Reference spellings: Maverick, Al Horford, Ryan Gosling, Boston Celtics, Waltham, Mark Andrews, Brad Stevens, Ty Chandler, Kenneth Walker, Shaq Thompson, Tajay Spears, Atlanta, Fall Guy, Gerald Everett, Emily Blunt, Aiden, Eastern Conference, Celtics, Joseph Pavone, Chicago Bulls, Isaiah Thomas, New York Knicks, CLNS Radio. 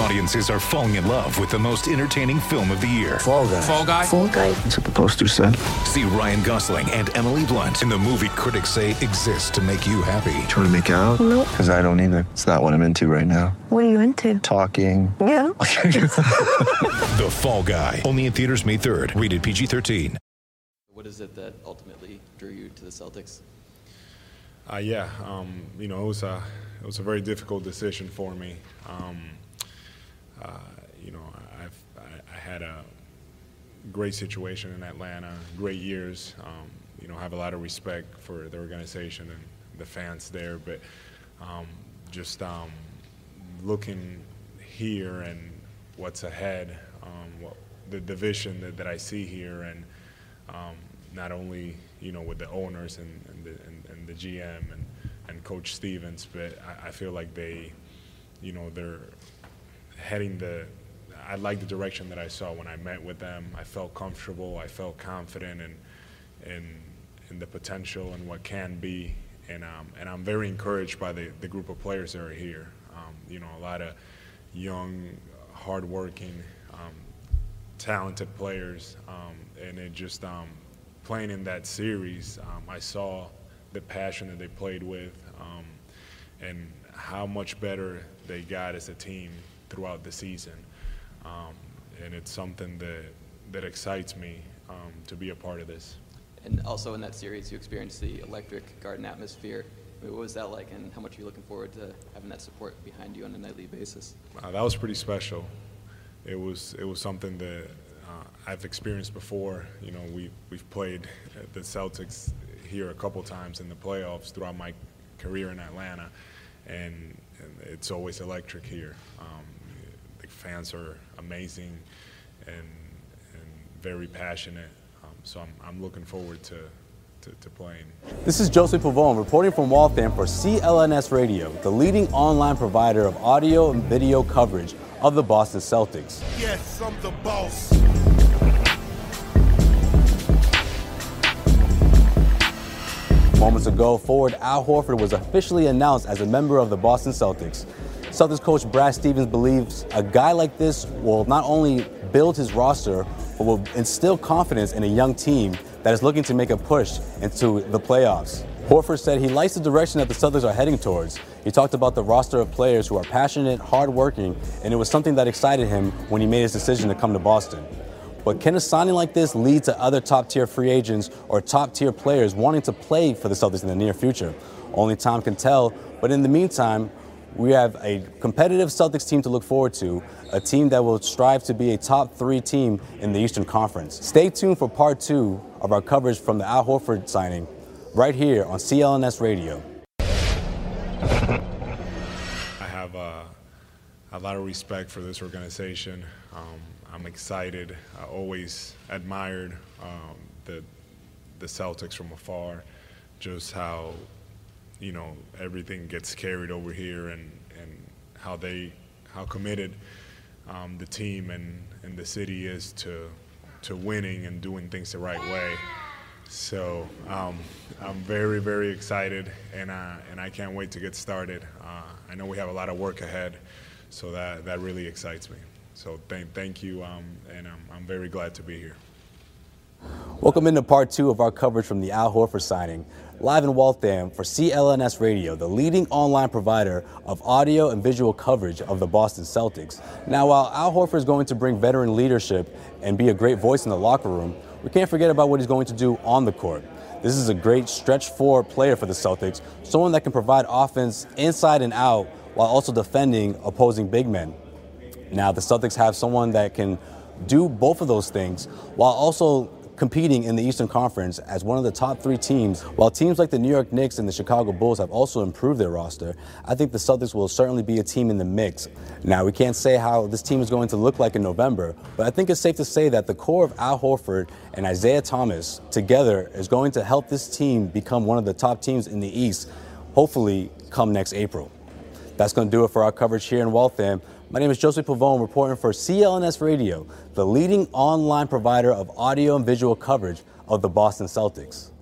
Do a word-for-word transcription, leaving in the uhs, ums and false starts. Audiences are falling in love with the most entertaining film of the year. Fall Guy. Fall Guy. Fall Guy. That's what the poster said. See Ryan Gosling and Emily Blunt in the movie critics say exists to make you happy. Trying to make it out? Nope. Because I don't either. It's not what I'm into right now. What are you into? Talking. Yeah. The Fall Guy. Only in theaters May third. Rated P G thirteen. What is it that ultimately drew you to the Celtics? Uh, yeah. Um, you know, it was a it was a very difficult decision for me. Um, Uh, you know, I've, I, I had a great situation in Atlanta, great years. Um, you know, I have a lot of respect for the organization and the fans there. But um, just um, looking here and what's ahead, um, what, the division that, that I see here, and um, not only, you know, with the owners and, and, the, and, and the G M and, and Coach Stevens, but I, I feel like they, you know, they're heading the, I like the direction that I saw when I met with them. I felt comfortable, I felt confident in, in, in the potential and what can be. And, um, and I'm very encouraged by the, the group of players that are here. Um, you know, a lot of young, hardworking, um, talented players. Um, and it just, um, playing in that series, um, I saw the passion that they played with um, and how much better they got as a team throughout the season, um, and it's something that that excites me um, to be a part of this. And also in that series, you experienced the electric Garden atmosphere. I mean, what was that like, and how much are you looking forward to having that support behind you on a nightly basis? Uh, that was pretty special. It was it was something that uh, I've experienced before. You know, we we've played the Celtics here a couple times in the playoffs throughout my career in Atlanta, and, and it's always electric here. Um, Fans are amazing and and very passionate, um, so I'm I'm looking forward to, to to playing. This is Joseph Pavone reporting from Waltham for C L N S Radio, the leading online provider of audio and video coverage of the Boston Celtics. Yes, I'm the boss. Moments ago, forward Al Horford was officially announced as a member of the Boston Celtics. Celtics coach Brad Stevens believes a guy like this will not only build his roster, but will instill confidence in a young team that is looking to make a push into the playoffs. Horford said he likes the direction that the Celtics are heading towards. He talked about the roster of players who are passionate, hardworking, and it was something that excited him when he made his decision to come to Boston. But can a signing like this lead to other top-tier free agents or top-tier players wanting to play for the Celtics in the near future? Only time can tell, but in the meantime, we have a competitive Celtics team to look forward to, a team that will strive to be a top three team in the Eastern Conference. Stay tuned for part two of our coverage from the Al Horford signing right here on C L N S Radio. I have uh, a lot of respect for this organization. Um, I'm excited. I always admired um, the, the Celtics from afar, just how, you know, everything gets carried over here and, and how they, how committed um, the team and, and the city is to to winning and doing things the right way. So um, I'm very, very excited and, uh, and I can't wait to get started. Uh, I know we have a lot of work ahead, so that, that really excites me. So thank, thank you, um, and I'm, I'm very glad to be here. Welcome into part two of our coverage from the Al Horford signing. Live in Waltham for C L N S Radio, the leading online provider of audio and visual coverage of the Boston Celtics. Now, while Al Horford is going to bring veteran leadership and be a great voice in the locker room, we can't forget about what he's going to do on the court. This is a great stretch forward player for the Celtics, someone that can provide offense inside and out while also defending opposing big men. Now, the Celtics have someone that can do both of those things while also competing in the Eastern Conference as one of the top three teams. While teams like the New York Knicks and the Chicago Bulls have also improved their roster, I think the Celtics will certainly be a team in the mix. Now, we can't say how this team is going to look like in November, but I think it's safe to say that the core of Al Horford and Isaiah Thomas together is going to help this team become one of the top teams in the East, hopefully come next April. That's going to do it for our coverage here in Waltham. My name is Joseph Pavone, reporting for C L N S Radio, the leading online provider of audio and visual coverage of the Boston Celtics.